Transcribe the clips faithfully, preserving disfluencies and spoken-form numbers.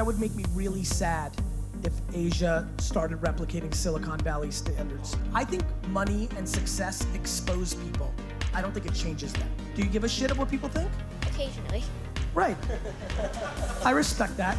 that would make me really sad if Asia started replicating Silicon Valley standards. I think money and success expose people. I don't think it changes them. Do you give a shit of what people think? Occasionally. Right. I respect that.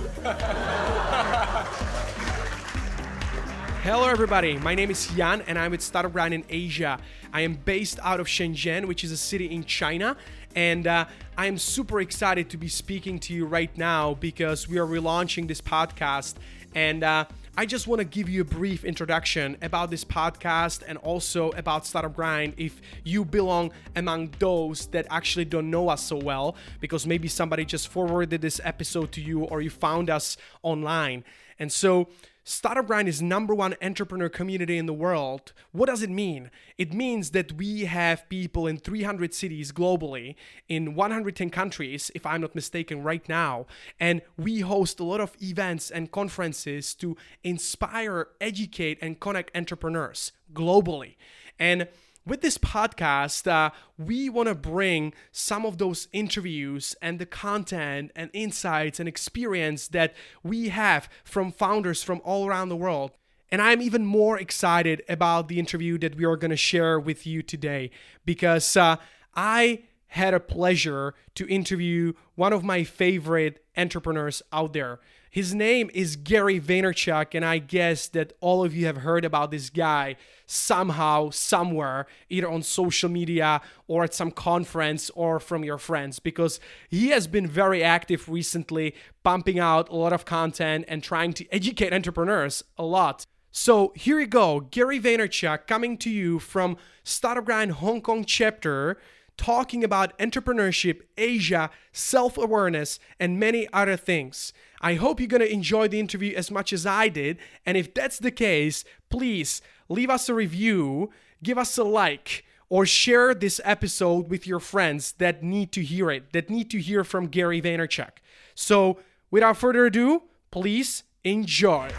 Hello everybody, my name is Yan and I'm with Startup Grind in Asia. I am based out of Shenzhen, which is a city in China. And uh, I am super excited to be speaking to you right now because we are relaunching this podcast. And uh, I just want to give you a brief introduction about this podcast and also about Startup Grind if you belong among those that actually don't know us so well, because maybe somebody just forwarded this episode to you or you found us online. And so Startup Grind is number one entrepreneur community in the world. What does it mean? It means that we have people in three hundred cities globally, in one hundred ten countries, if I'm not mistaken, right now. And we host a lot of events and conferences to inspire, educate, and connect entrepreneurs globally. And with this podcast, uh, we want to bring some of those interviews and the content and insights and experience that we have from founders from all around the world. And I'm even more excited about the interview that we are going to share with you today because uh, I had a pleasure to interview one of my favorite entrepreneurs out there. His name is Gary Vaynerchuk, and I guess that all of you have heard about this guy somehow, somewhere, either on social media or at some conference or from your friends, because he has been very active recently, pumping out a lot of content and trying to educate entrepreneurs a lot. So here you go, Gary Vaynerchuk coming to you from Startup Grind Hong Kong chapter, talking about entrepreneurship, Asia, self-awareness, and many other things. I hope you're going to enjoy the interview as much as I did. And if that's the case, please leave us a review, give us a like, or share this episode with your friends that need to hear it, that need to hear from Gary Vaynerchuk. So without further ado, please enjoy.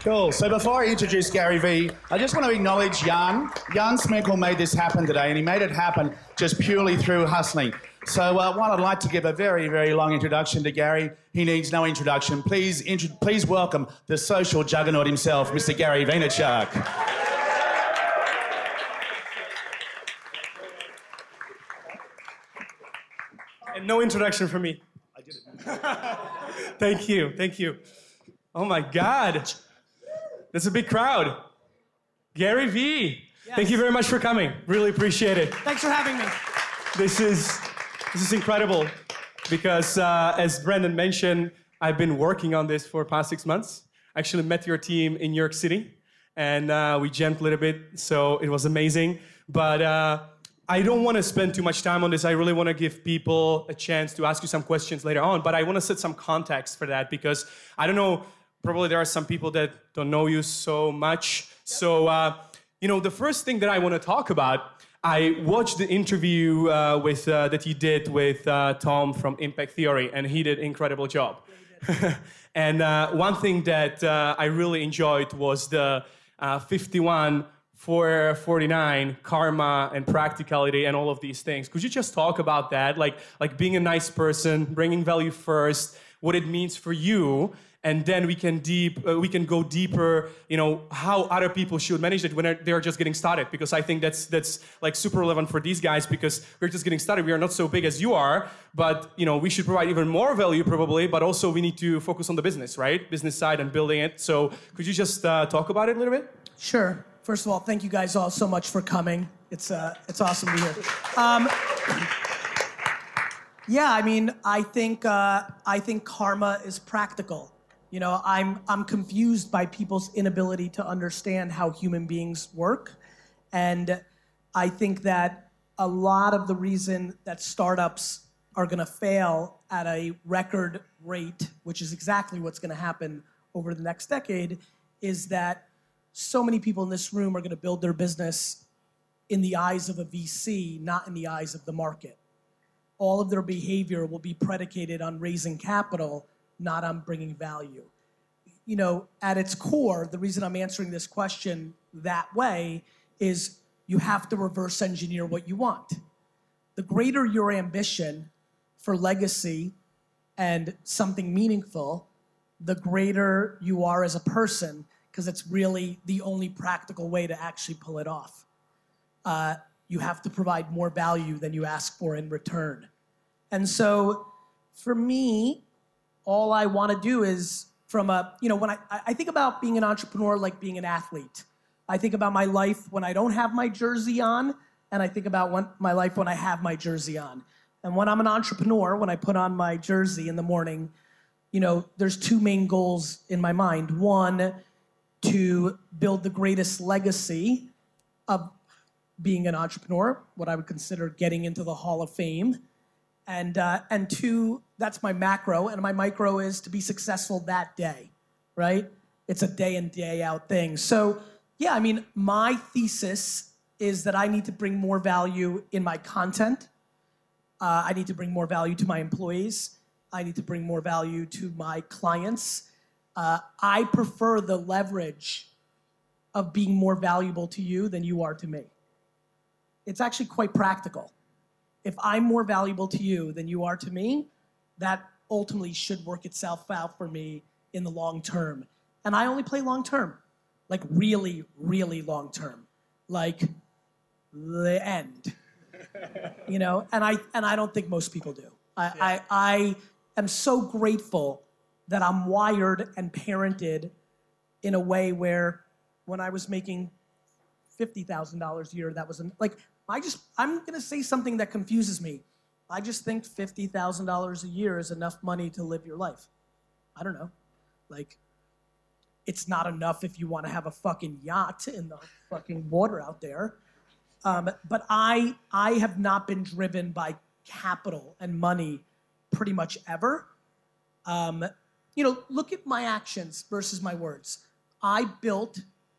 Cool. So before I introduce Gary V, I just want to acknowledge Jan. Jan Smichel made this happen today, and he made it happen just purely through hustling. So uh, while I'd like to give a very, very long introduction to Gary, he needs no introduction. Please, int- please welcome the social juggernaut himself, Mister Gary Vaynerchuk. And no introduction for me. I did it. Thank you. Thank you. Oh my God. That's a big crowd. Gary V, yes. Thank you very much for coming. Really appreciate it. Thanks for having me. This is this is incredible because uh, as Brandon mentioned, I've been working on this for the past six months. I actually met your team in New York City and uh, we jammed a little bit, so it was amazing. But uh, I don't want to spend too much time on this. I really want to give people a chance to ask you some questions later on, but I want to set some context for that because I don't know. Probably there are some people that don't know you so much. So, uh, you know, the first thing that I want to talk about, I watched the interview uh, with uh, that you did with uh, Tom from Impact Theory, and he did an incredible job. Yeah, and uh, one thing that uh, I really enjoyed was the uh, fifty-one, four forty-nine, karma and practicality and all of these things. Could you just talk about that? Like, like being a nice person, bringing value first, what it means for you, and then we can deep, uh, we can go deeper. You know how other people should manage it when they're, they're just getting started, because I think that's that's like super relevant for these guys because we're just getting started. We are not so big as you are, but you know we should provide even more value probably. But also we need to focus on the business, right? Business side and building it. So could you just uh, talk about it a little bit? Sure. First of all, thank you guys all so much for coming. It's uh, it's awesome to hear. Um, yeah, I mean, I think uh, I think karma is practical. You know, I'm I'm confused by people's inability to understand how human beings work. And I think that a lot of the reason that startups are gonna fail at a record rate, which is exactly what's gonna happen over the next decade, is that so many people in this room are gonna build their business in the eyes of a V C, not in the eyes of the market. All of their behavior will be predicated on raising capital, not on bringing value. You know, at its core, the reason I'm answering this question that way is you have to reverse engineer what you want. The greater your ambition for legacy and something meaningful, the greater you are as a person, because it's really the only practical way to actually pull it off. Uh, you have to provide more value than you ask for in return. And so for me, all I want to do is from a, you know, when I, I think about being an entrepreneur like being an athlete. I think about my life when I don't have my jersey on, and I think about when, my life when I have my jersey on. And when I'm an entrepreneur, when I put on my jersey in the morning, you know, there's two main goals in my mind. One, to build the greatest legacy of being an entrepreneur, what I would consider getting into the Hall of Fame. And uh, and two, that's my macro, and my micro is to be successful that day, right? It's a day in, day out thing. So yeah, I mean, my thesis is that I need to bring more value in my content. Uh, I need to bring more value to my employees. I need to bring more value to my clients. Uh, I prefer the leverage of being more valuable to you than you are to me. It's actually quite practical. If I'm more valuable to you than you are to me, that ultimately should work itself out for me in the long term. And I only play long term, like really, really long term, like the end, you know? And I and I don't think most people do. I, yeah. I, I am so grateful that I'm wired and parented in a way where when I was making fifty thousand dollars a year, that was an, like, I just, I'm going to say something that confuses me. I just think fifty thousand dollars a year is enough money to live your life. I don't know. Like, it's not enough if you want to have a fucking yacht in the fucking water out there. Um, but I, I have not been driven by capital and money pretty much ever. Um, you know, look at my actions versus my words. I built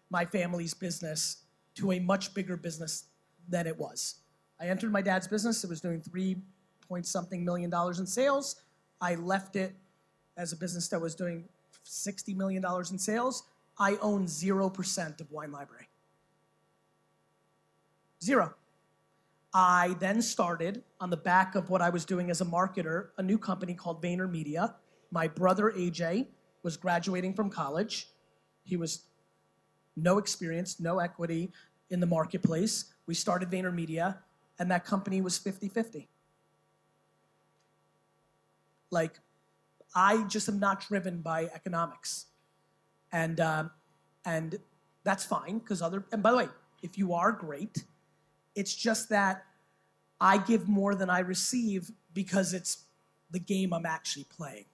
my family's business to a much bigger business than it was. I entered my dad's business. It was doing three point something million dollars in sales. I left it as a business that was doing sixty million dollars in sales. I own zero percent of Wine Library. Zero. I then started, on the back of what I was doing as a marketer, a new company called VaynerMedia. My brother, A J, was graduating from college. He was no experience, no equity in the marketplace. We started VaynerMedia, and that company was fifty-fifty. Like, I just am not driven by economics. And um, and that's fine, because other, and by the way, if you are, great. It's just that I give more than I receive because it's the game I'm actually playing.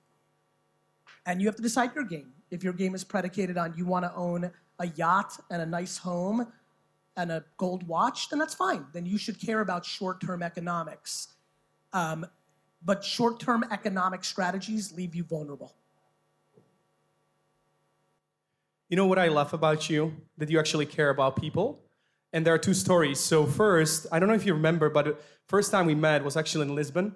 And you have to decide your game. If your game is predicated on you want to own a yacht and a nice home and a gold watch, then that's fine. Then you should care about short-term economics. Um, but short-term economic strategies leave you vulnerable. You know what I love about you? That you actually care about people. And there are two stories. So first, I don't know if you remember, but the first time we met was actually in Lisbon.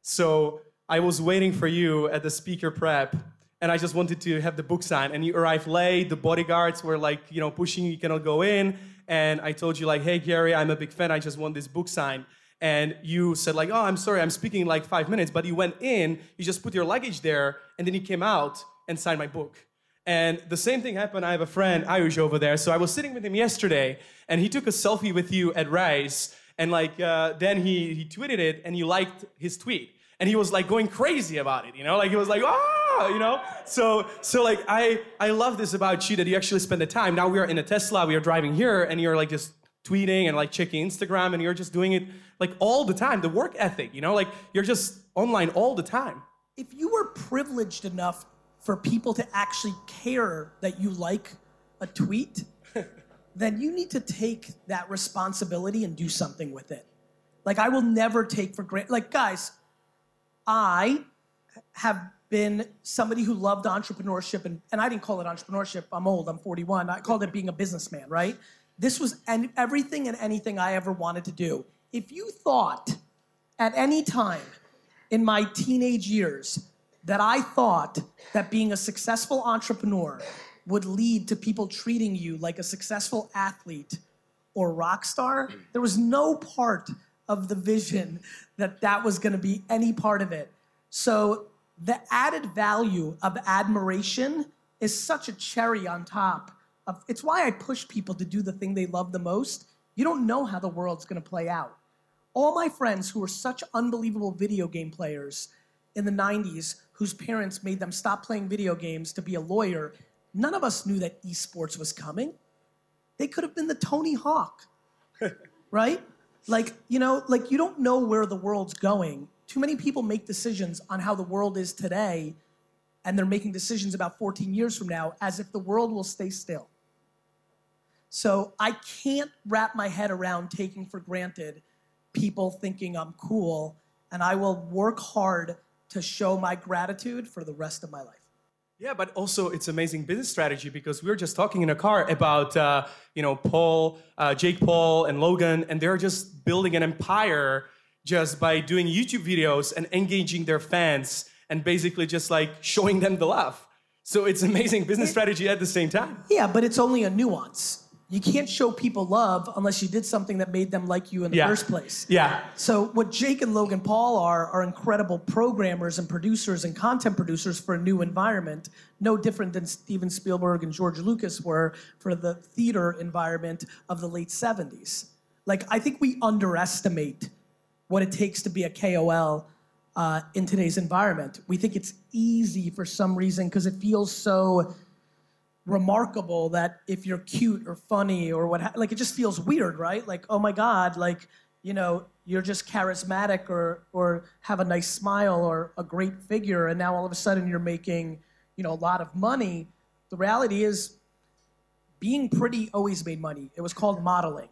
So I was waiting for you at the speaker prep, and I just wanted to have the book signed. And you arrived late. The bodyguards were like, you know, pushing you cannot go in. And I told you like, hey, Gary, I'm a big fan. I just want this book signed. And you said like, oh, I'm sorry, I'm speaking in like five minutes. But you went in, you just put your luggage there, and then you came out and signed my book. And the same thing happened. I have a friend, Ayush, over there. So I was sitting with him yesterday, and he took a selfie with you at Rice. And like, uh, then he, he tweeted it, and you liked his tweet. And he was like going crazy about it, you know? Like, he was like, ah, you know? So, so like, I, I love this about you, that you actually spend the time. Now we are in a Tesla, we are driving here, and you're like just tweeting and like checking Instagram, and you're just doing it like all the time. The work ethic, you know? Like, you're just online all the time. If you were privileged enough for people to actually care that you like a tweet, then you need to take that responsibility and do something with it. Like, I will never take for granted. Like, guys, I have been somebody who loved entrepreneurship, and, and I didn't call it entrepreneurship. I'm old, I'm forty-one. I called it being a businessman, right? This was an, everything and anything I ever wanted to do. If you thought at any time in my teenage years that I thought that being a successful entrepreneur would lead to people treating you like a successful athlete or rock star, there was no part of the vision that that was gonna be any part of it. So the added value of admiration is such a cherry on top of, it's why I push people to do the thing they love the most. You don't know how the world's gonna play out. All my friends who were such unbelievable video game players in the nineties, whose parents made them stop playing video games to be a lawyer, none of us knew that esports was coming. They could have been the Tony Hawk, right? Like, you know, like you don't know where the world's going. Too many people make decisions on how the world is today, and they're making decisions about fourteen years from now as if the world will stay still. So I can't wrap my head around taking for granted people thinking I'm cool, and I will work hard to show my gratitude for the rest of my life. Yeah, but also it's amazing business strategy, because we were just talking in a car about uh, you know Paul, uh, Jake Paul and Logan, and they're just building an empire just by doing YouTube videos and engaging their fans and basically just like showing them the love. So it's amazing business strategy at the same time. Yeah, but it's only a nuance. You can't show people love unless you did something that made them like you in the yeah. first place. Yeah. So what Jake and Logan Paul are, are incredible programmers and producers and content producers for a new environment, no different than Steven Spielberg and George Lucas were for the theater environment of the late seventies. Like, I think we underestimate what it takes to be a K O L uh, in today's environment. We think it's easy for some reason because it feels so remarkable that if you're cute or funny or what, ha- like it just feels weird, right? Like, oh my God, like, you know, you're just charismatic or or have a nice smile or a great figure, and now all of a sudden you're making, you know, a lot of money. The reality is, being pretty always made money. It was called modeling.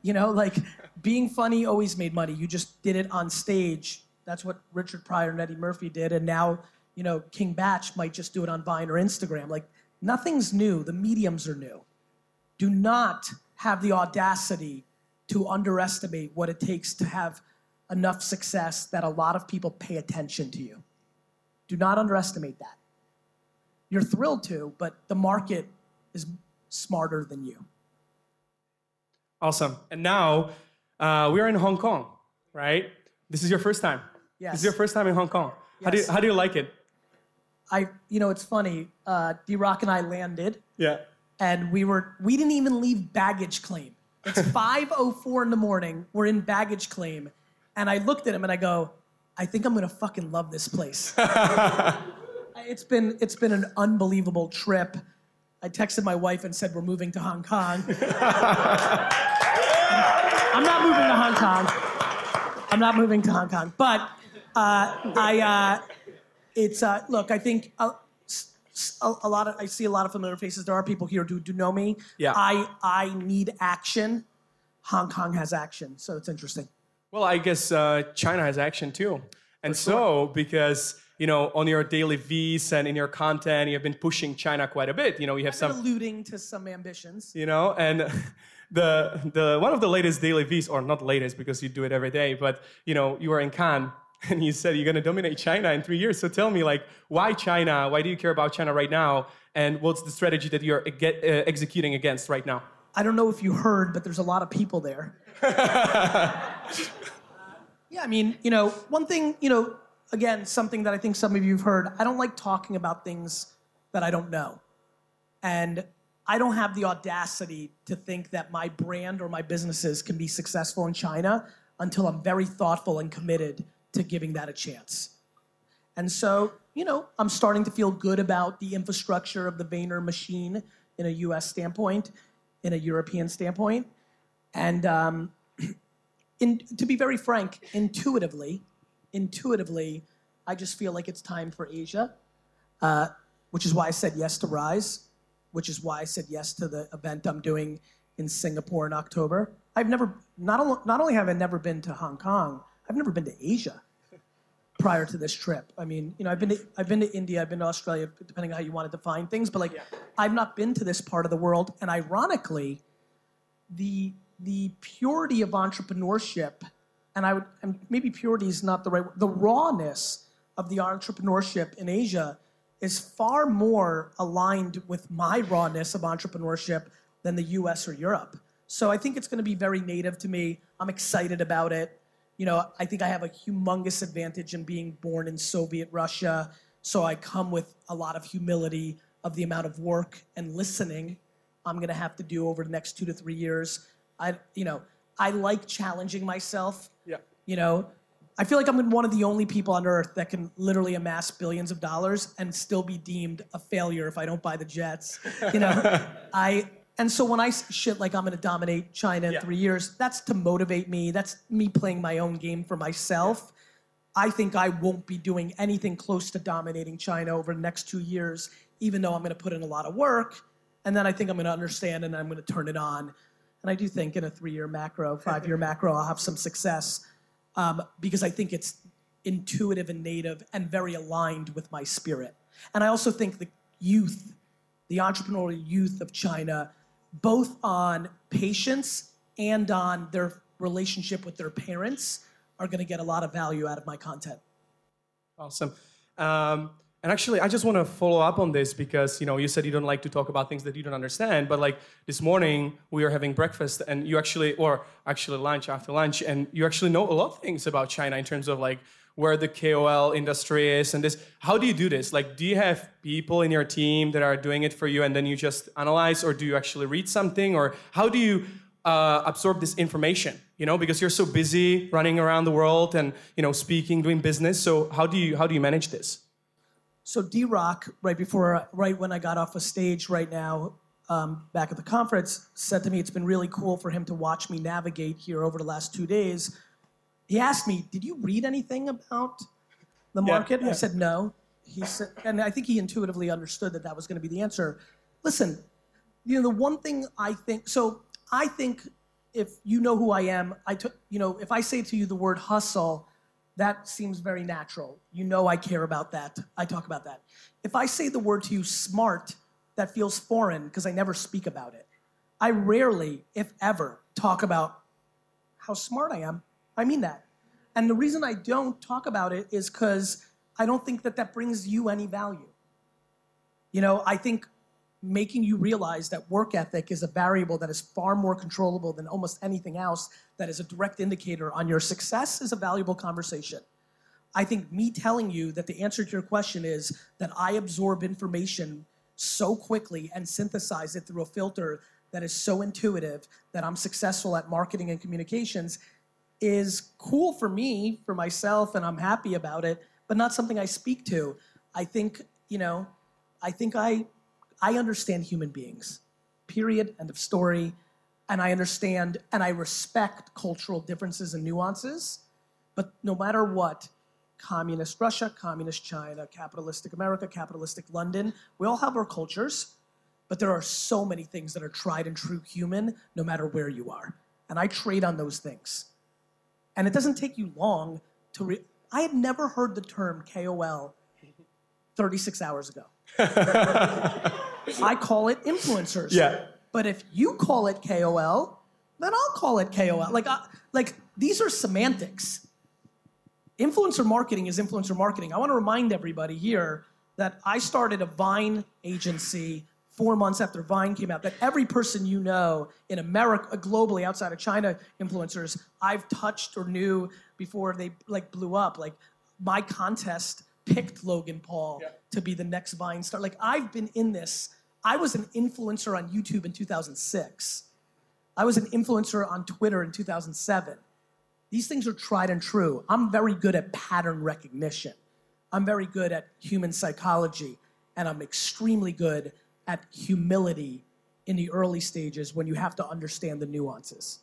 You know, like being funny always made money. You just did it on stage. That's what Richard Pryor and Eddie Murphy did, and now, you know, King Batch might just do it on Vine or Instagram. Like, nothing's new. The mediums are new. Do not have the audacity to underestimate what it takes to have enough success that a lot of people pay attention to you. Do not underestimate that. You're thrilled to, but the market is smarter than you. Awesome. And now uh, we are in Hong Kong, right? This is your first time. Yes. This is your first time in Hong Kong. Yes. How do you, how do you like it? I, you know, it's funny, uh, D-Rock and I landed. Yeah. And we were, we didn't even leave baggage claim. It's five oh four in the morning, we're in baggage claim. And I looked at him and I go, I think I'm gonna fucking love this place. It's been, it's been an unbelievable trip. I texted my wife and said, we're moving to Hong Kong. I'm not moving to Hong Kong. I'm not moving to Hong Kong, but uh, I, uh, It's, uh, look, I think a, a lot of, I see a lot of familiar faces. There are people here who do know me. Yeah. I, I need action. Hong Kong has action, so it's interesting. Well, I guess uh, China has action too. And For so, sure. because, you know, on your daily V's and in your content, you've been pushing China quite a bit. You know, you have I've been some... alluding to some ambitions. You know, and... the the one of the latest daily V's, or not latest because you do it every day, but, you know, you were in Cannes. And you said you're going to dominate China in three years. So tell me, like, why China? Why do you care about China right now? And what's the strategy that you're ag- uh, executing against right now? I don't know if you heard, but there's a lot of people there. Yeah, I mean, you know, one thing, you know, again, something that I think some of you have heard, I don't like talking about things that I don't know. And I don't have the audacity to think that my brand or my businesses can be successful in China until I'm very thoughtful and committed to giving that a chance. And so, you know, I'm starting to feel good about the infrastructure of the Vayner machine in a U S standpoint, in a European standpoint. And um, in, to be very frank, intuitively, intuitively, I just feel like it's time for Asia, uh, which is why I said yes to Rise, which is why I said yes to the event I'm doing in Singapore in October. I've never, not, al- not only have I never been to Hong Kong, I've never been to Asia prior to this trip. I mean, you know, I've been to, I've been to India, I've been to Australia, depending on how you want to define things, but like, yeah. I've not been to this part of the world. And ironically, the the purity of entrepreneurship, and I would, and maybe purity is not the right word, the rawness of the entrepreneurship in Asia is far more aligned with my rawness of entrepreneurship than the U S or Europe. So I think it's gonna be very native to me. I'm excited about it. you know, I think I have a humongous advantage in being born in Soviet Russia. So I come with a lot of humility of the amount of work and listening I'm gonna have to do over the next two to three years. I, you know, I like challenging myself. Yeah. You know, I feel like I'm one of the only people on earth that can literally amass billions of dollars and still be deemed a failure if I don't buy the jets. You know, I and so when I shit like I'm gonna dominate China in yeah. three years, that's to motivate me. That's me playing my own game for myself. Yeah. I think I won't be doing anything close to dominating China over the next two years, even though I'm gonna put in a lot of work. And then I think I'm gonna understand and I'm gonna turn it on. And I do think in a three-year macro, five-year macro, I'll have some success. Um, because I think it's intuitive and native and very aligned with my spirit. And I also think the youth, the entrepreneurial youth of China, both on patience and on their relationship with their parents, are going to get a lot of value out of my content. Awesome. Um, and actually, I just want to follow up on this because, you know, you said you don't like to talk about things that you don't understand. But like this morning, we were having breakfast and you actually, or actually lunch after lunch, and you actually know a lot of things about China in terms of like where the K O L industry is and this. How do you do this? Like, do you have people in your team that are doing it for you and then you just analyze, or do you actually read something, or how do you Uh, absorb this information, you know, because you're so busy running around the world and, you know, speaking, doing business. So how do you how do you manage this? So D-Rock, right before, right when I got off a stage right now, um, back at the conference, said to me, it's been really cool for him to watch me navigate here over the last two days. He asked me, did you read anything about the market? Yeah, yeah. I said, no. He said, and I think he intuitively understood that that was going to be the answer. Listen, you know, the one thing I think, so I think if you know who I am, I t- you know, if I say to you the word hustle, that seems very natural. You know I care about that. I talk about that. If I say the word to you smart, that feels foreign because I never speak about it. I rarely, if ever, talk about how smart I am. I mean that. And the reason I don't talk about it is because I don't think that that brings you any value. You know, I think making you realize that work ethic is a variable that is far more controllable than almost anything else that is a direct indicator on your success is a valuable conversation. I think me telling you that the answer to your question is that I absorb information so quickly and synthesize it through a filter that is so intuitive that I'm successful at marketing and communications is cool for me, for myself, and I'm happy about it, but not something I speak to. I think, you know, I think I... I understand human beings, period, end of story. And I understand and I respect cultural differences and nuances. But no matter what, communist Russia, communist China, capitalistic America, capitalistic London, we all have our cultures, but there are so many things that are tried and true human, no matter where you are. And I trade on those things. And it doesn't take you long to re- I had never heard the term K O L thirty-six hours ago. I call it influencers. Yeah. But if you call it K O L, then I'll call it K O L. Like, I, like these are semantics. Influencer marketing is influencer marketing. I want to remind everybody here that I started a Vine agency four months after Vine came out, that every person you know in America, globally, outside of China, influencers, I've touched or knew before they like blew up. Like my contest picked Logan Paul yeah. to be the next Vine star. Like I've been in this. I was an influencer on YouTube in two thousand six. I was an influencer on Twitter in two thousand seven. These things are tried and true. I'm very good at pattern recognition. I'm very good at human psychology, and I'm extremely good at humility in the early stages when you have to understand the nuances.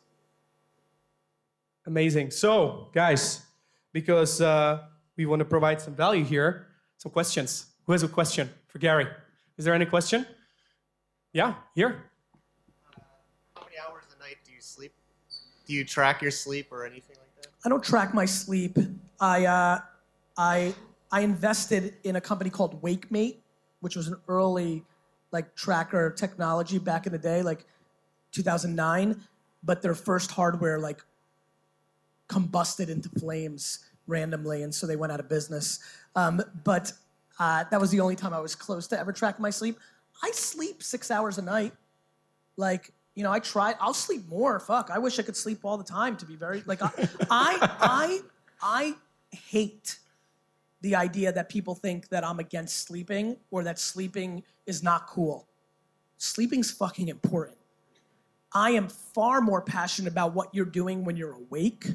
Amazing. So, guys, because uh we want to provide some value here. Some questions. Who has a question for Gary? Is there any question? Yeah, here. Uh, how many hours a night do you sleep? Do you track your sleep or anything like that? I don't track my sleep. I uh, I I invested in a company called Wakemate, which was an early like tracker technology back in the day, like two thousand nine. But their first hardware like combusted into flames randomly, and so they went out of business. Um, but uh, that was the only time I was close to ever track my sleep. I sleep six hours a night. Like, You know, I try. I'll sleep more. Fuck. I wish I could sleep all the time, to be very, like, I, I, I, I hate the idea that people think that I'm against sleeping or that sleeping is not cool. Sleeping's fucking important. I am far more passionate about what you're doing when you're awake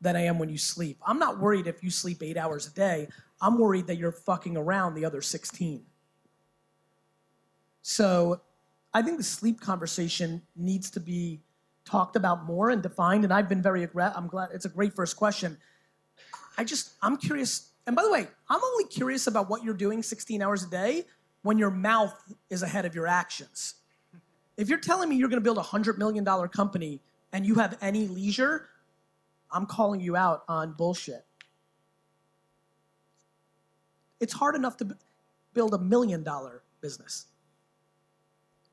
than I am when you sleep. I'm not worried if you sleep eight hours a day. I'm worried that you're fucking around the other sixteen. So I think the sleep conversation needs to be talked about more and defined, and I've been very aggressive. I'm glad, it's a great first question. I just, I'm curious, and by the way, I'm only curious about what you're doing sixteen hours a day when your mouth is ahead of your actions. If you're telling me you're gonna build a one hundred million dollars company and you have any leisure, I'm calling you out on bullshit. It's hard enough to build a million dollar business.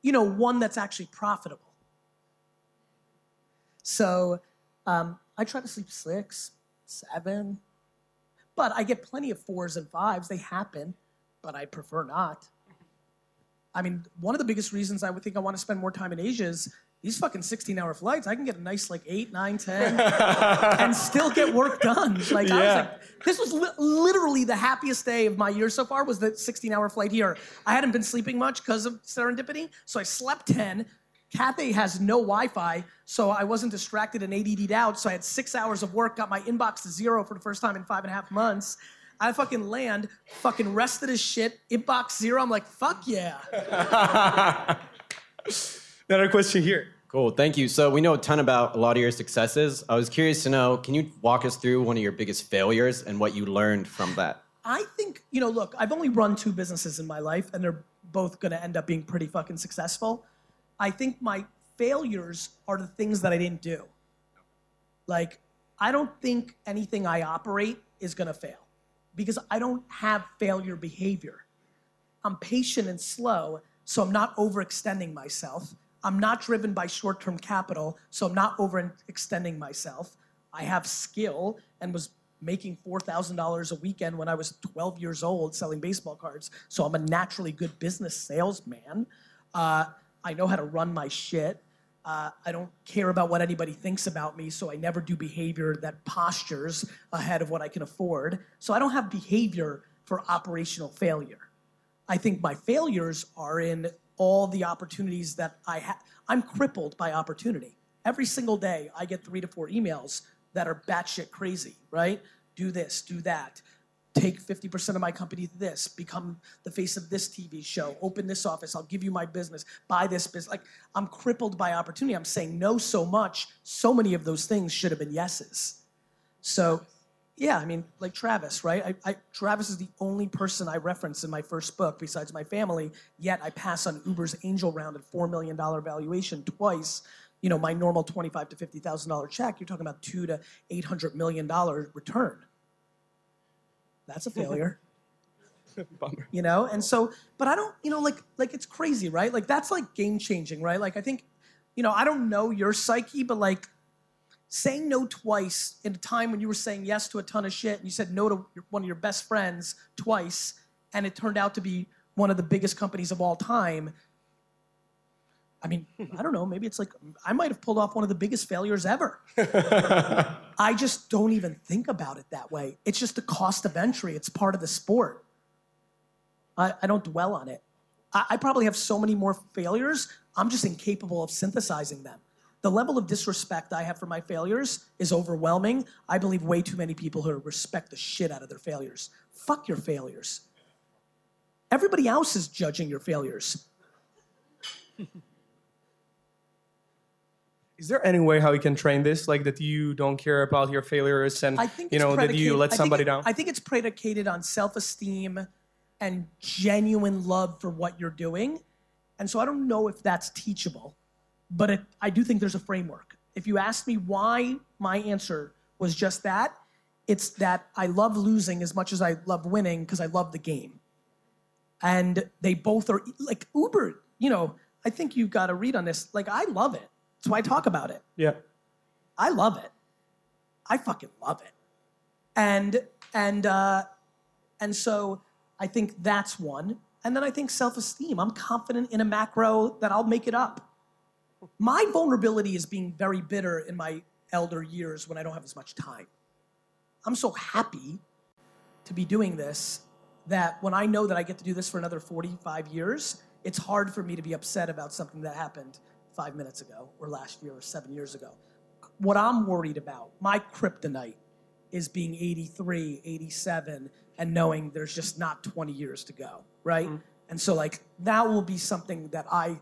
You know, one that's actually profitable. So um, I try to sleep six, seven, but I get plenty of fours and fives. They happen, but I prefer not. I mean, one of the biggest reasons I would think I want to spend more time in Asia is these fucking sixteen-hour flights. I can get a nice like eight, nine, ten, and still get work done. Like yeah. I was like, this was li- literally the happiest day of my year so far. Was the sixteen-hour flight here? I hadn't been sleeping much because of serendipity, so I slept ten. Cathay has no Wi-Fi, so I wasn't distracted and A D D'd out. So I had six hours of work. Got my inbox to zero for the first time in five and a half months. I fucking land, fucking rested as shit. Inbox zero. I'm like, fuck yeah. Another question here. Cool, thank you. So we know a ton about a lot of your successes. I was curious to know, can you walk us through one of your biggest failures and what you learned from that? I think, you know, look, I've only run two businesses in my life and they're both gonna end up being pretty fucking successful. I think my failures are the things that I didn't do. Like, I don't think anything I operate is gonna fail because I don't have failure behavior. I'm patient and slow, so I'm not overextending myself. I'm not driven by short-term capital, so I'm not overextending myself. I have skill and was making four thousand dollars a weekend when I was twelve years old selling baseball cards, so I'm a naturally good business salesman. Uh, I know how to run my shit. Uh, I don't care about what anybody thinks about me, so I never do behavior that postures ahead of what I can afford. So I don't have behavior for operational failure. I think my failures are in all the opportunities that I have. I'm crippled by opportunity. Every single day, I get three to four emails that are batshit crazy, right? Do this, do that. Take fifty percent of my company to this. Become the face of this T V show. Open this office. I'll give you my business. Buy this business. Like, I'm crippled by opportunity. I'm saying no so much. So many of those things should have been yeses. So, yeah, I mean, like Travis, right? I, I, Travis is the only person I reference in my first book besides my family, yet I pass on Uber's angel round at four million dollars valuation twice. You know, my normal twenty-five thousand dollars to fifty thousand dollars check, you're talking about two hundred to eight hundred million dollars return. That's a failure. Bummer. You know, and so, but I don't, you know, like, like it's crazy, right? Like that's like game changing, right? Like I think, you know, I don't know your psyche, but like, saying no twice in a time when you were saying yes to a ton of shit and you said no to one of your best friends twice and it turned out to be one of the biggest companies of all time. I mean, I don't know, maybe it's like, I might have pulled off one of the biggest failures ever. I just don't even think about it that way. It's just the cost of entry. It's part of the sport. I, I don't dwell on it. I, I probably have so many more failures. I'm just incapable of synthesizing them. The level of disrespect I have for my failures is overwhelming. I believe way too many people who respect the shit out of their failures. Fuck your failures. Everybody else is judging your failures. Is there any way how you can train this, like that you don't care about your failures and you know that you let somebody down? I think it's predicated on self-esteem and genuine love for what you're doing. And so I don't know if that's teachable. But it, I do think there's a framework. If you ask me why my answer was just that, it's that I love losing as much as I love winning because I love the game. And they both are, like Uber, you know, I think you've got to read on this. Like, I love it. That's why I talk about it. Yeah. I love it. I fucking love it. And, and, uh, and so I think that's one. And then I think self-esteem. I'm confident in a macro that I'll make it up. My vulnerability is being very bitter in my elder years when I don't have as much time. I'm so happy to be doing this that when I know that I get to do this for another forty-five years, it's hard for me to be upset about something that happened five minutes ago or last year or seven years ago. What I'm worried about, my kryptonite, is being eighty-three, eighty-seven, and knowing there's just not twenty years to go, right? Mm-hmm. And so, like, that will be something that I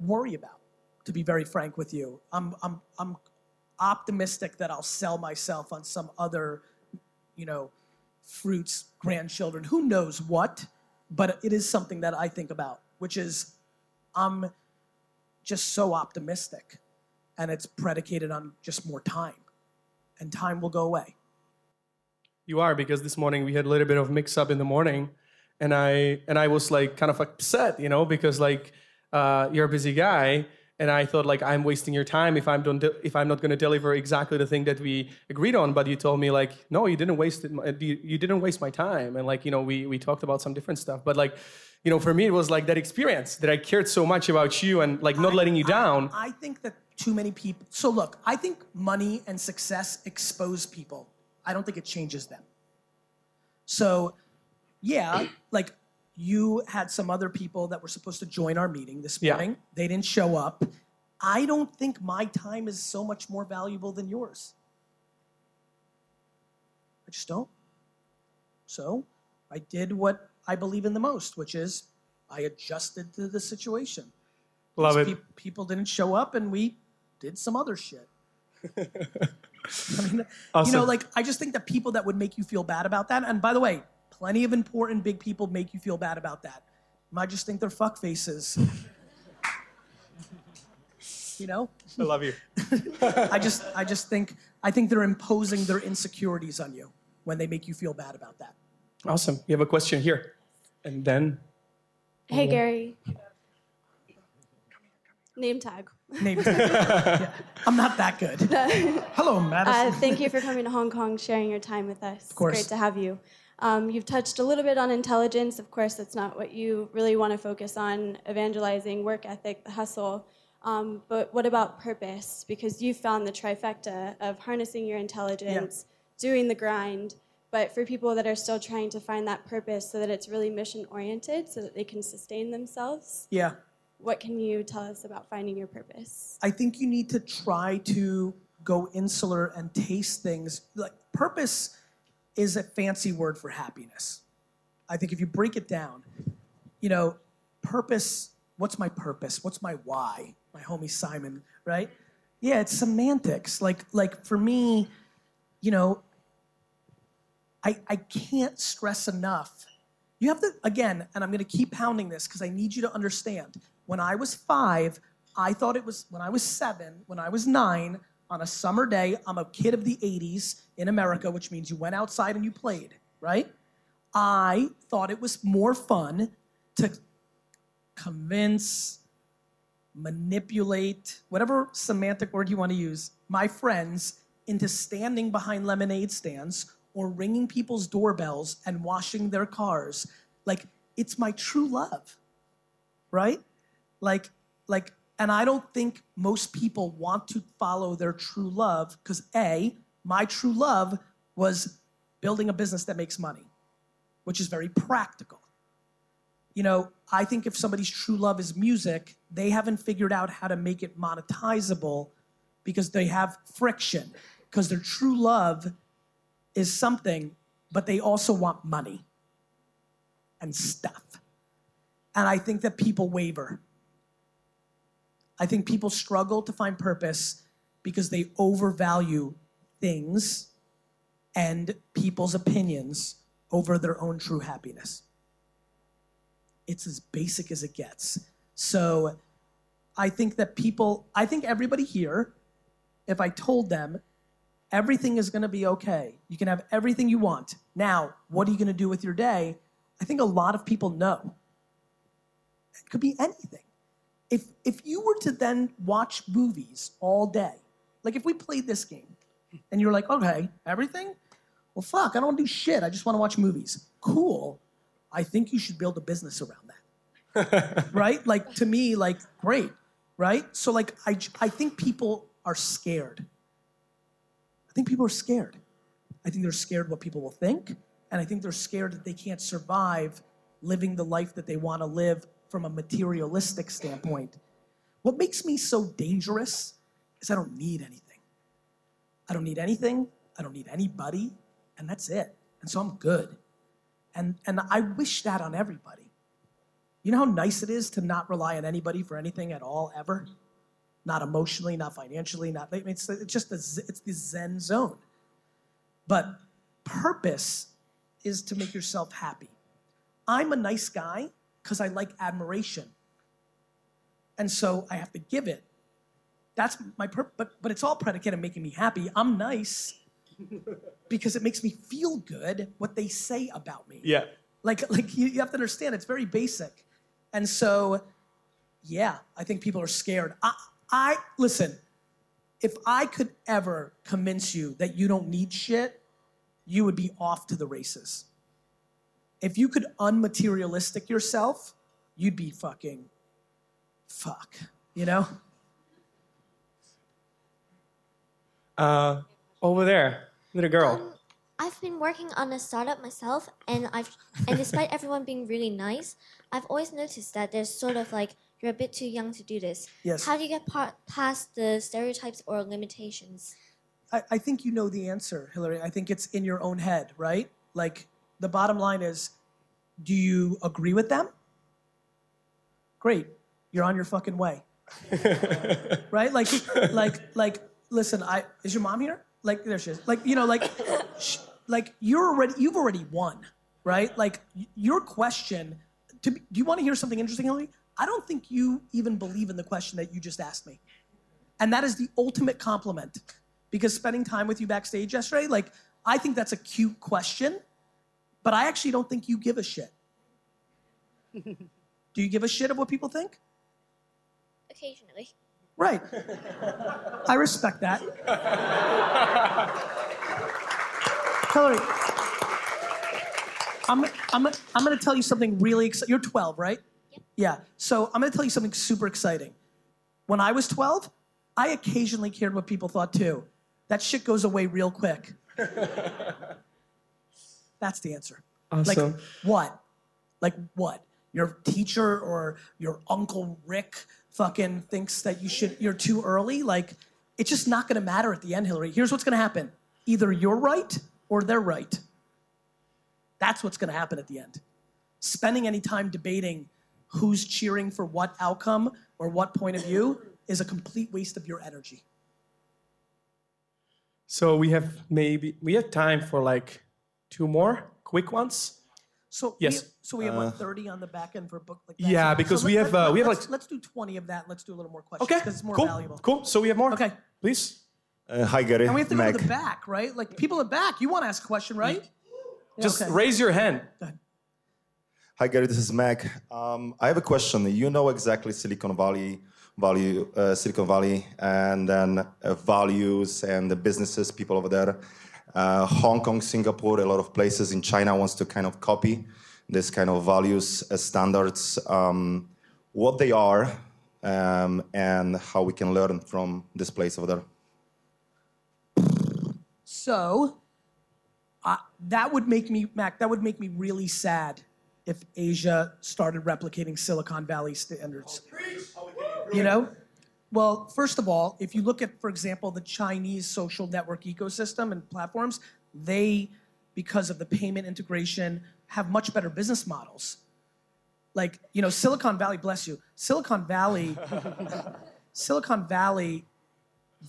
worry about, to be very frank with you. I'm I'm I'm optimistic that I'll sell myself on some other, you know, fruits, grandchildren, who knows what, but it is something that I think about, which is I'm just so optimistic, and it's predicated on just more time, and time will go away. You are, because this morning we had a little bit of mix up in the morning, and I and I was like kind of upset, you know, because like uh, you're a busy guy. And I thought, like, I'm wasting your time if I'm don't de- if I'm not going to deliver exactly the thing that we agreed on. But you told me, like, no, you didn't waste it. You, you didn't waste my time. And, like, you know, we we talked about some different stuff. But, like, you know, for me, it was like that experience that I cared so much about you and, like, not I, letting you I, down. I think that too many people. So look, I think money and success expose people. I don't think it changes them. So, yeah, like. You had some other people that were supposed to join our meeting this morning. Yeah. They didn't show up. I don't think my time is so much more valuable than yours. I just don't. So I did what I believe in the most, which is I adjusted to the situation. Love it. Pe- people didn't show up, and we did some other shit. I mean, awesome. You know, like, I just think that people that would make you feel bad about that, and by the way, plenty of important big people make you feel bad about that. I just think they're fuck faces. You know? I love you. I just I just think I think they're imposing their insecurities on you when they make you feel bad about that. Awesome. You have a question here. And then Hey oh. Gary. Come here, come here. Name tag. Name tag. Yeah. I'm not that good. Hello, Madison. Uh, thank you for coming to Hong Kong, sharing your time with us. Of course. It's great to have you. Um, you've touched a little bit on intelligence. Of course, that's not what you really want to focus on, evangelizing, work ethic, the hustle. Um, but what about purpose? Because you found the trifecta of harnessing your intelligence, yeah. doing the grind, but for people that are still trying to find that purpose so that it's really mission-oriented, so that they can sustain themselves, yeah. what can you tell us about finding your purpose? I think you need to try to go insular and taste things. Like, purpose is a fancy word for happiness. I think if you break it down, you know, purpose, what's my purpose? What's my why? My homie Simon, right? Yeah, it's semantics. Like, like for me, you know, I I can't stress enough. You have to, again, and I'm gonna keep pounding this because I need you to understand. When I was five, I thought it was, when I was seven, when I was nine, on a summer day, I'm a kid of the eighties in America, which means you went outside and you played, right? I thought it was more fun to convince, manipulate, whatever semantic word you want to use, my friends into standing behind lemonade stands or ringing people's doorbells and washing their cars. Like, it's my true love, right? Like, like. And I don't think most people want to follow their true love because A, my true love was building a business that makes money, which is very practical. You know, I think if somebody's true love is music, they haven't figured out how to make it monetizable because they have friction, because their true love is something, but they also want money and stuff. And I think that people waver. I think people struggle to find purpose because they overvalue things and people's opinions over their own true happiness. It's as basic as it gets. So I think that people, I think everybody here, if I told them, everything is gonna be okay. You can have everything you want. Now, what are you gonna do with your day? I think a lot of people know. It could be anything. If if you were to then watch movies all day, like if we played this game, and you're like, okay, everything? Well, fuck, I don't want to do shit. I just want to watch movies. Cool. I think you should build a business around that. Right? Like, to me, like, great. right? So like, I, I think people are scared. I think people are scared. I think they're scared what people will think, and I think they're scared that they can't survive living the life that they want to live from a materialistic standpoint. What makes me so dangerous is I don't need anything. I don't need anything, I don't need anybody, and that's it. And so I'm good. And and I wish that on everybody. You know how nice it is to not rely on anybody for anything at all, ever? Not emotionally, not financially, not, I mean, it's, it's just, a, it's the Zen zone. But purpose is to make yourself happy. I'm a nice guy because I like admiration. And so I have to give it. That's my purpose, but, but it's all predicated on making me happy. I'm nice because it makes me feel good what they say about me. Yeah. Like, like you, you have to understand, it's very basic. And so, yeah, I think people are scared. I, I listen, if I could ever convince you that you don't need shit, you would be off to the races. If you could unmaterialistic yourself, you'd be fucking fuck, you know? Uh, over there, little girl. Um, I've been working on a startup myself, and I've and despite everyone being really nice, I've always noticed that there's sort of like, you're a bit too young to do this. Yes. How do you get par- past the stereotypes or limitations? I, I think you know the answer, Hillary. I think it's in your own head, right? Like, the bottom line is, do you agree with them? Great. You're on your fucking way. Right? Like, like, like, listen, I, is your mom here? Like, there she is. Like, you know, like, sh- like you're already, you've already won, right? Like, your question, to be, do you want to hear something interesting, Hillary? I don't think you even believe in the question that you just asked me. And that is the ultimate compliment. Because spending time with you backstage yesterday, like, I think that's a cute question, but I actually don't think you give a shit. Do you give a shit of what people think? Occasionally. Right. I respect that. Hillary, I'm, I'm, I'm gonna tell you something really exciting. You're twelve, right? Yeah, so I'm gonna tell you something super exciting. When I was twelve, I occasionally cared what people thought too. That shit goes away real quick. That's the answer. Awesome. Like what? Like what? Your teacher or your Uncle Rick fucking thinks that you should, you're too early? Like, it's just not gonna matter at the end, Hillary. Here's what's gonna happen. Either you're right or they're right. That's what's gonna happen at the end. Spending any time debating who's cheering for what outcome or what point of view is a complete waste of your energy. So we have maybe, we have time for like two more quick ones. So yes. We, so we have uh, one thirty on the back end for book. Like that. Yeah, because so we, have, uh, we have like... Let's do twenty of that. Let's do a little more questions because okay. It's more cool. Valuable. Cool, so we have more. Okay. Please. Uh, hi, Gary. And we have to Mac. Go to the back, right? Like people at the back, you want to ask a question, right? Yeah. Just okay. Raise your hand. Go ahead. Hi Gary, this is Mac. Um, I have a question. You know exactly Silicon Valley, value, uh, Silicon Valley, and then uh, values and the businesses, people over there. Uh, Hong Kong, Singapore, a lot of places in China wants to kind of copy this kind of values uh, standards, um, what they are, um, and how we can learn from this place over there. So uh, that would make me, Mac, that would make me really sad if Asia started replicating Silicon Valley standards. You know? Well, first of all, if you look at, for example, the Chinese social network ecosystem and platforms, they, because of the payment integration, have much better business models. Like, you know, Silicon Valley, bless you, Silicon Valley, Silicon Valley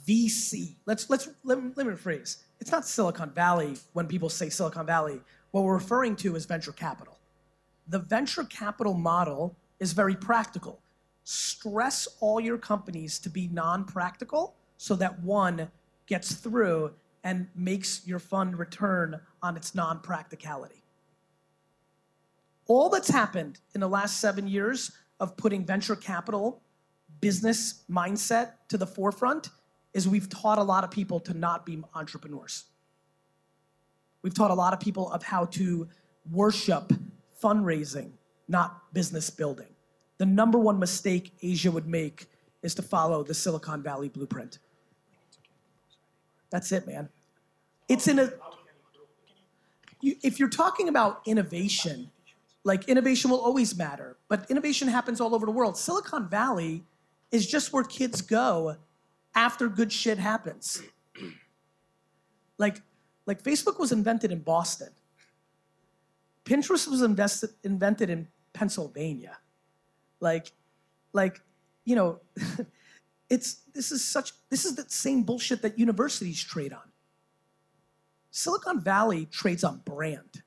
V C. Let's, let's, let me, let me rephrase. It's not Silicon Valley when people say Silicon Valley. What we're referring to is venture capital. The venture capital model is very practical. Stress all your companies to be non-practical so that one gets through and makes your fund return on its non-practicality. All that's happened in the last seven years of putting venture capital business mindset to the forefront is we've taught a lot of people to not be entrepreneurs. We've taught a lot of people of how to worship fundraising, not business building. The number one mistake Asia would make is to follow the Silicon Valley blueprint. That's it, man. It's in a, you, if you're talking about innovation, like innovation will always matter, but innovation happens all over the world. Silicon Valley is just where kids go after good shit happens. Like, like Facebook was invented in Boston. Pinterest was invested, invented in Pennsylvania. Like, like, you know, it's, this is such, this is the same bullshit that universities trade on. Silicon Valley trades on brand.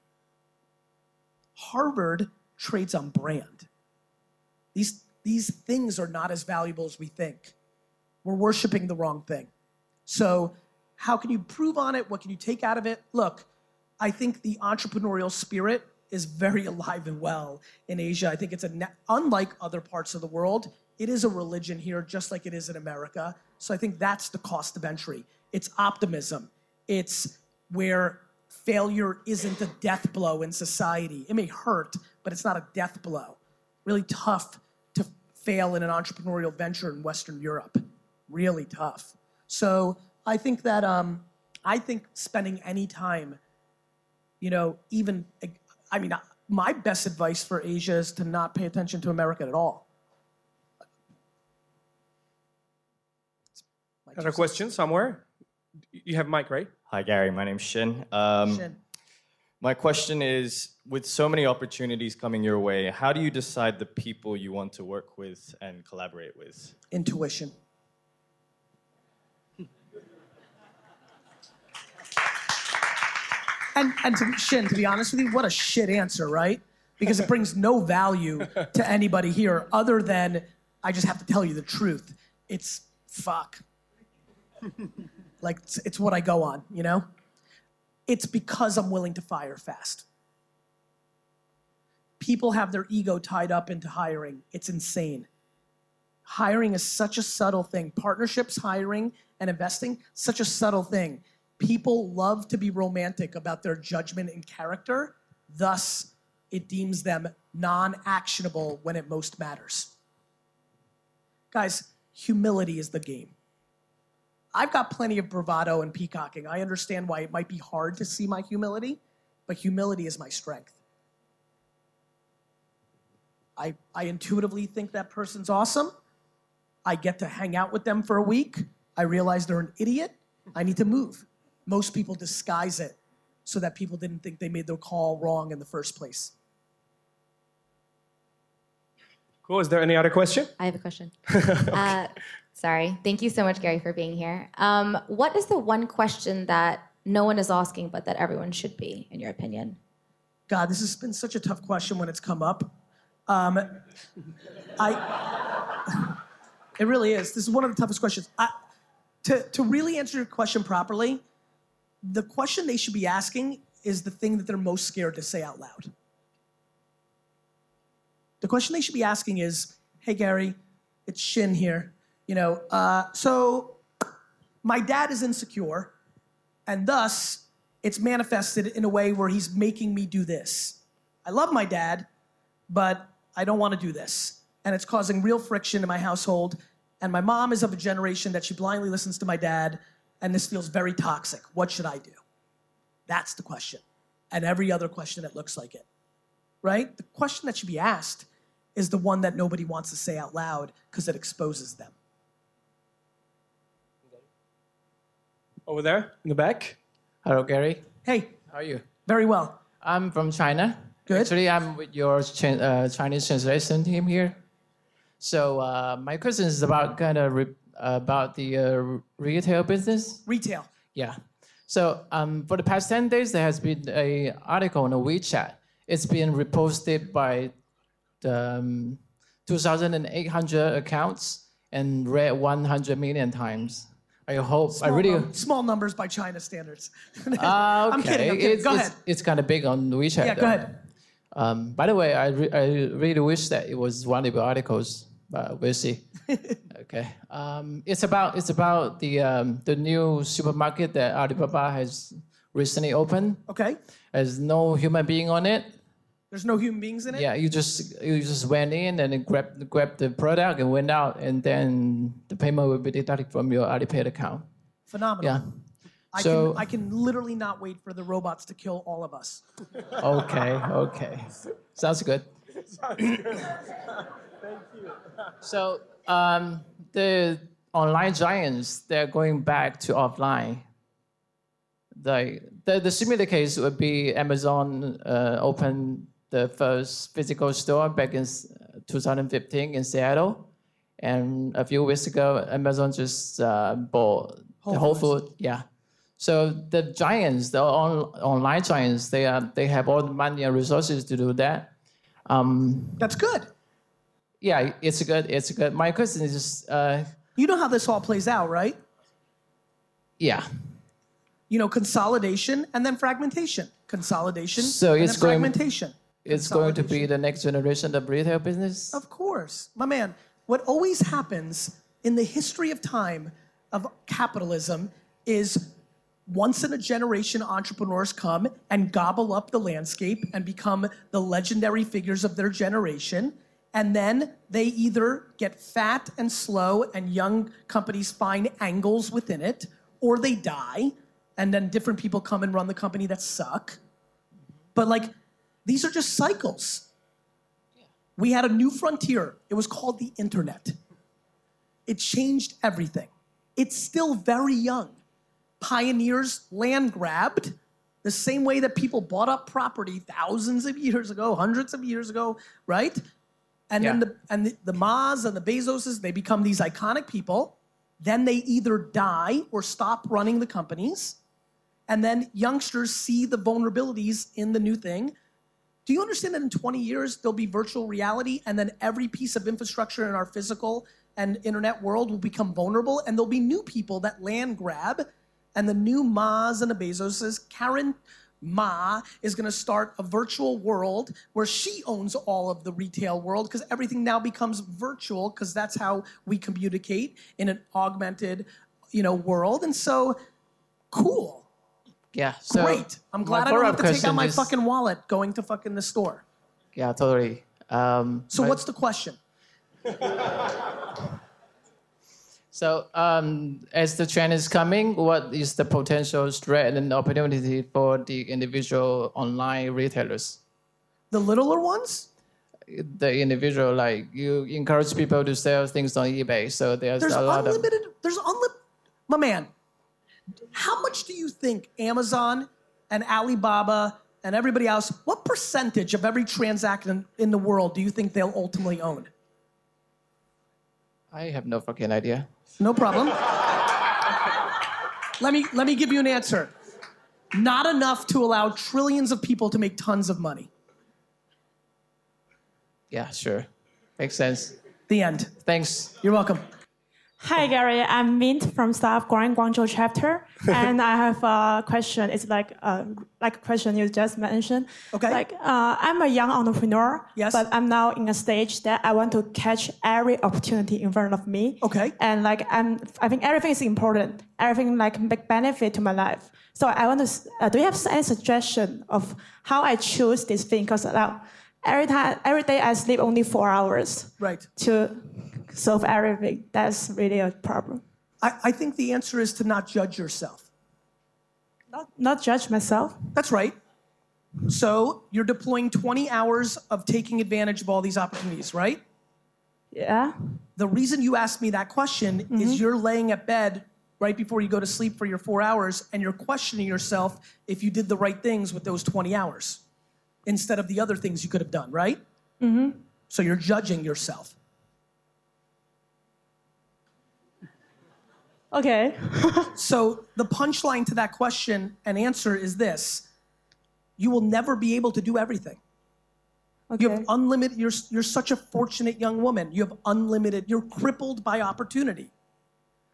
Harvard trades on brand. These, these things are not as valuable as we think. We're worshiping the wrong thing. So how can you improve on it? What can you take out of it? Look, I think the entrepreneurial spirit is very alive and well in Asia. I think it's, a, unlike other parts of the world, it is a religion here just like it is in America. So I think that's the cost of entry. It's optimism. It's where failure isn't a death blow in society. It may hurt, but it's not a death blow. Really tough to fail in an entrepreneurial venture in Western Europe. Really tough. So I think that, um, I think spending any time, you know, even, I mean, my best advice for Asia is to not pay attention to America at all. Got a question somewhere? You have a mic, right? Hi, Gary. My name's Shin. Um, Shin. My question is, with so many opportunities coming your way, how do you decide the people you want to work with and collaborate with? Intuition. And, and to, Shin, to be honest with you, what a shit answer, right? Because it brings no value to anybody here other than I just have to tell you the truth. It's fuck. Like, it's, it's what I go on, you know? It's because I'm willing to fire fast. People have their ego tied up into hiring. It's insane. Hiring is such a subtle thing. Partnerships, hiring, and investing, such a subtle thing. People love to be romantic about their judgment and character, thus it deems them non-actionable when it most matters. Guys, humility is the game. I've got plenty of bravado and peacocking. I understand why it might be hard to see my humility, but humility is my strength. I, I intuitively think that person's awesome. I get to hang out with them for a week. I realize they're an idiot. I need to move. Most people disguise it so that people didn't think they made their call wrong in the first place. Cool. Is there any other question? I have a question. Okay. uh, sorry. Thank you so much, Gary, for being here. Um, what is the one question that no one is asking but that everyone should be, in your opinion? God, this has been such a tough question when it's come up. Um, I. It really is. This is one of the toughest questions. I, To, to really answer your question properly, the question they should be asking is the thing that they're most scared to say out loud. The question they should be asking is, hey, Gary, it's Shin here. You know, uh, so my dad is insecure, and thus it's manifested in a way where he's making me do this. I love my dad, but I don't want to do this. And it's causing real friction in my household. And my mom is of a generation that she blindly listens to my dad, and this feels very toxic. What should I do? That's the question. And every other question that looks like it, right? The question that should be asked is the one that nobody wants to say out loud because it exposes them. Over there, in the back. Hello, Gary. Hey. How are you? Very well. I'm from China. Good. Actually, I'm with your uh, Chinese translation team here. So uh, my question is about kind of re- about the uh, retail business. Retail. Yeah. So um, for the past ten days, there has been an article on a WeChat. It's been reposted by the um, two thousand eight hundred accounts and read one hundred million times. I hope. Small I really num- small numbers by China standards. uh, okay. I'm kidding. I'm kidding. It's, go it's, ahead. It's kind of big on WeChat. Yeah. Though. Go ahead. Um, by the way, I, re- I really wish that it was one of your articles, but we'll see. Okay, um, it's about it's about the um, the new supermarket that Alibaba has recently opened. Okay, there's no human being on it. There's no human beings in it? Yeah, you just you just went in and grabbed grabbed the product and went out, and then the payment will be deducted from your Alipay account. Phenomenal. Yeah. I so, can I can literally not wait for the robots to kill all of us. Okay, okay. Sounds good. Sounds good. Thank you. So um, the online giants, they're going back to offline. The, the, the similar case would be Amazon uh, opened the first physical store back in twenty fifteen in Seattle. And a few weeks ago, Amazon just uh, bought Whole the Whole Foods. Yeah. So the giants, the on, online giants, they are they have all the money and resources to do that. Um, That's good. Yeah, it's good. It's good. My question is just... Uh, you know how this all plays out, right? Yeah. You know, consolidation and then fragmentation. Consolidation so it's and then going, fragmentation. It's going to be the next generation of retail business? Of course. My man, what always happens in the history of time of capitalism is once in a generation entrepreneurs come and gobble up the landscape and become the legendary figures of their generation. And then they either get fat and slow and young companies find angles within it, or they die. And then different people come and run the company that suck. But like, these are just cycles. Yeah. We had a new frontier. It was called the internet. It changed everything. It's still very young. Pioneers land grabbed the same way that people bought up property thousands of years ago, hundreds of years ago, right? And yeah. then the and the, the Ma's and the Bezoses, they become these iconic people. Then they either die or stop running the companies. And then youngsters see the vulnerabilities in the new thing. Do you understand that in twenty years, there'll be virtual reality, and then every piece of infrastructure in our physical and internet world will become vulnerable, and there'll be new people that land grab, and the new Ma's and the Bezoses, Karen Ma is gonna start a virtual world where she owns all of the retail world because everything now becomes virtual because that's how we communicate in an augmented, you know, world. And so, cool. Yeah, so great. I'm glad I don't have to take out my is... fucking wallet going to fucking the store. Yeah, totally. Um, so but... what's the question? So um, as the trend is coming, what is the potential threat and opportunity for the individual online retailers? The littler ones? The individual, like you encourage people to sell things on eBay. So there's, there's a lot unlimited, of... There's unlimited... My man, how much do you think Amazon and Alibaba and everybody else, what percentage of every transaction in the world do you think they'll ultimately own? I have no fucking idea. No problem. Let me let me give you an answer. Not enough to allow trillions of people to make tons of money. Yeah, sure. Makes sense. The end. Thanks. You're welcome. Hi, Gary. I'm Mint from Startup Grind Guangzhou chapter, and I have a question. It's like a, like a question you just mentioned. Okay. Like uh, I'm a young entrepreneur, yes. But I'm now in a stage that I want to catch every opportunity in front of me. Okay. And like I'm, I think everything is important. Everything like make benefit to my life. So I want to. Uh, do you have any suggestion of how I choose this thing? Because uh, every time, every day I sleep only four hours. Right. To solve everything. That's really a problem. I, I think the answer is to not judge yourself. Not, not judge myself? That's right. So you're deploying twenty hours of taking advantage of all these opportunities, right? Yeah. The reason you asked me that question mm-hmm. is you're laying at bed right before you go to sleep for your four hours and you're questioning yourself if you did the right things with those twenty hours instead of the other things you could have done, right? Mm-hmm. So you're judging yourself. Okay. So the punchline to that question and answer is this. You will never be able to do everything. Okay. You have unlimited, you're, you're such a fortunate young woman. You have unlimited, you're crippled by opportunity.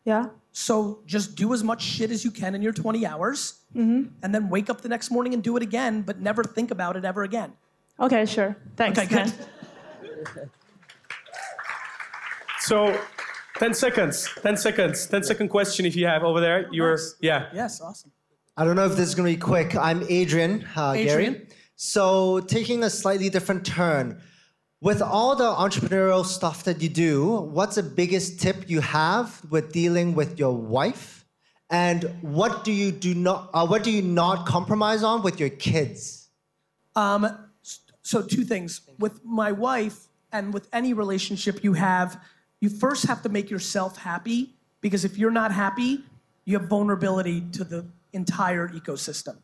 Yeah. So just do as much shit as you can in your twenty hours mm-hmm. and then wake up the next morning and do it again, but never think about it ever again. Okay, sure. Thanks. Okay, good. So... ten seconds, ten seconds, ten second question if you have over there. You're, yeah. Yes, awesome. I don't know if this is going to be quick. I'm Adrian, uh, Adrian. Gary. So taking a slightly different turn, with all the entrepreneurial stuff that you do, what's the biggest tip you have with dealing with your wife? And what do you do not, uh, what do you not compromise on with your kids? Um, so two things. With my wife and with any relationship you have, you first have to make yourself happy, because if you're not happy, you have vulnerability to the entire ecosystem.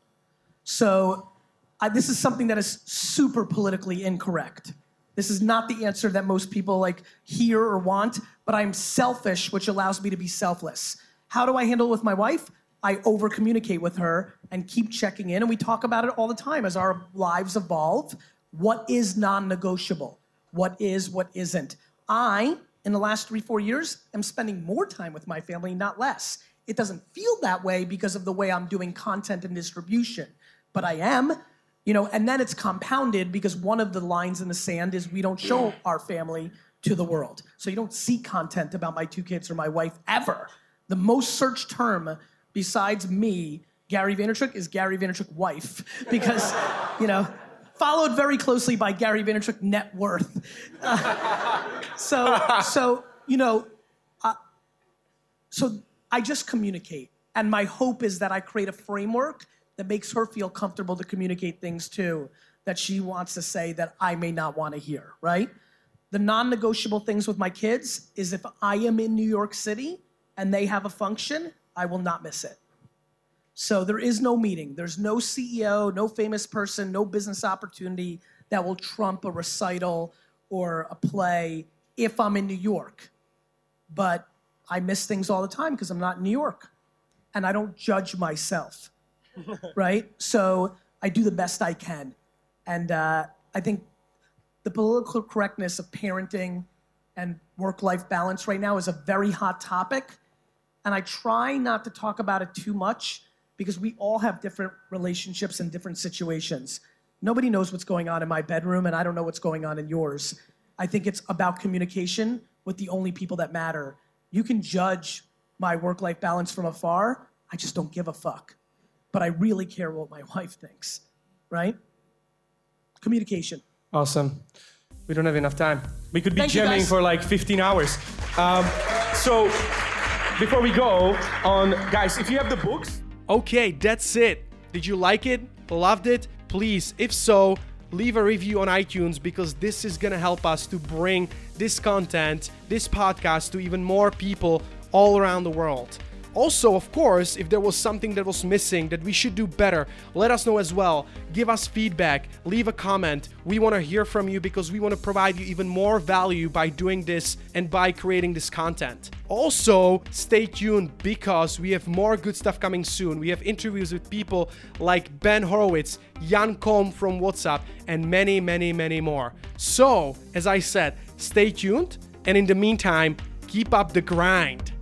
So I, this is something that is super politically incorrect. This is not the answer that most people like hear or want, but I'm selfish, which allows me to be selfless. How do I handle it with my wife? I over-communicate with her and keep checking in, and we talk about it all the time as our lives evolve. What is non-negotiable? What is, what isn't? I, in the last three, four years, am spending more time with my family, not less. It doesn't feel that way because of the way I'm doing content and distribution, but I am. You know, and then it's compounded because one of the lines in the sand is we don't show our family to the world. So you don't see content about my two kids or my wife ever. The most searched term besides me, Gary Vaynerchuk, is Gary Vaynerchuk wife, because, you know, followed very closely by Gary Vaynerchuk net worth. Uh, so, so you know, uh, so I just communicate. And my hope is that I create a framework that makes her feel comfortable to communicate things too, that she wants to say that I may not want to hear, right? The non-negotiable things with my kids is if I am in New York City and they have a function, I will not miss it. So there is no meeting, there's no C E O, no famous person, no business opportunity that will trump a recital or a play if I'm in New York. But I miss things all the time because I'm not in New York, and I don't judge myself. Right? So I do the best I can. And uh, I think the political correctness of parenting and work-life balance right now is a very hot topic. And I try not to talk about it too much because we all have different relationships and different situations. Nobody knows what's going on in my bedroom, and I don't know what's going on in yours. I think it's about communication with the only people that matter. You can judge my work-life balance from afar. I just don't give a fuck. But I really care what my wife thinks, right? Communication. Awesome. We don't have enough time. We could be Thank jamming for like fifteen hours. Um, so before we go on, guys, if you have the books. Okay, that's it. Did you like it? Loved it? Please, if so, leave a review on iTunes, because this is going to help us to bring this content, this podcast, to even more people all around the world. Also, of course, if there was something that was missing that we should do better, let us know as well. Give us feedback, leave a comment. We want to hear from you because we want to provide you even more value by doing this and by creating this content. Also, stay tuned because we have more good stuff coming soon. We have interviews with people like Ben Horowitz, Jan Koum from WhatsApp, and many, many, many more. So, as I said, stay tuned. And in the meantime, keep up the grind.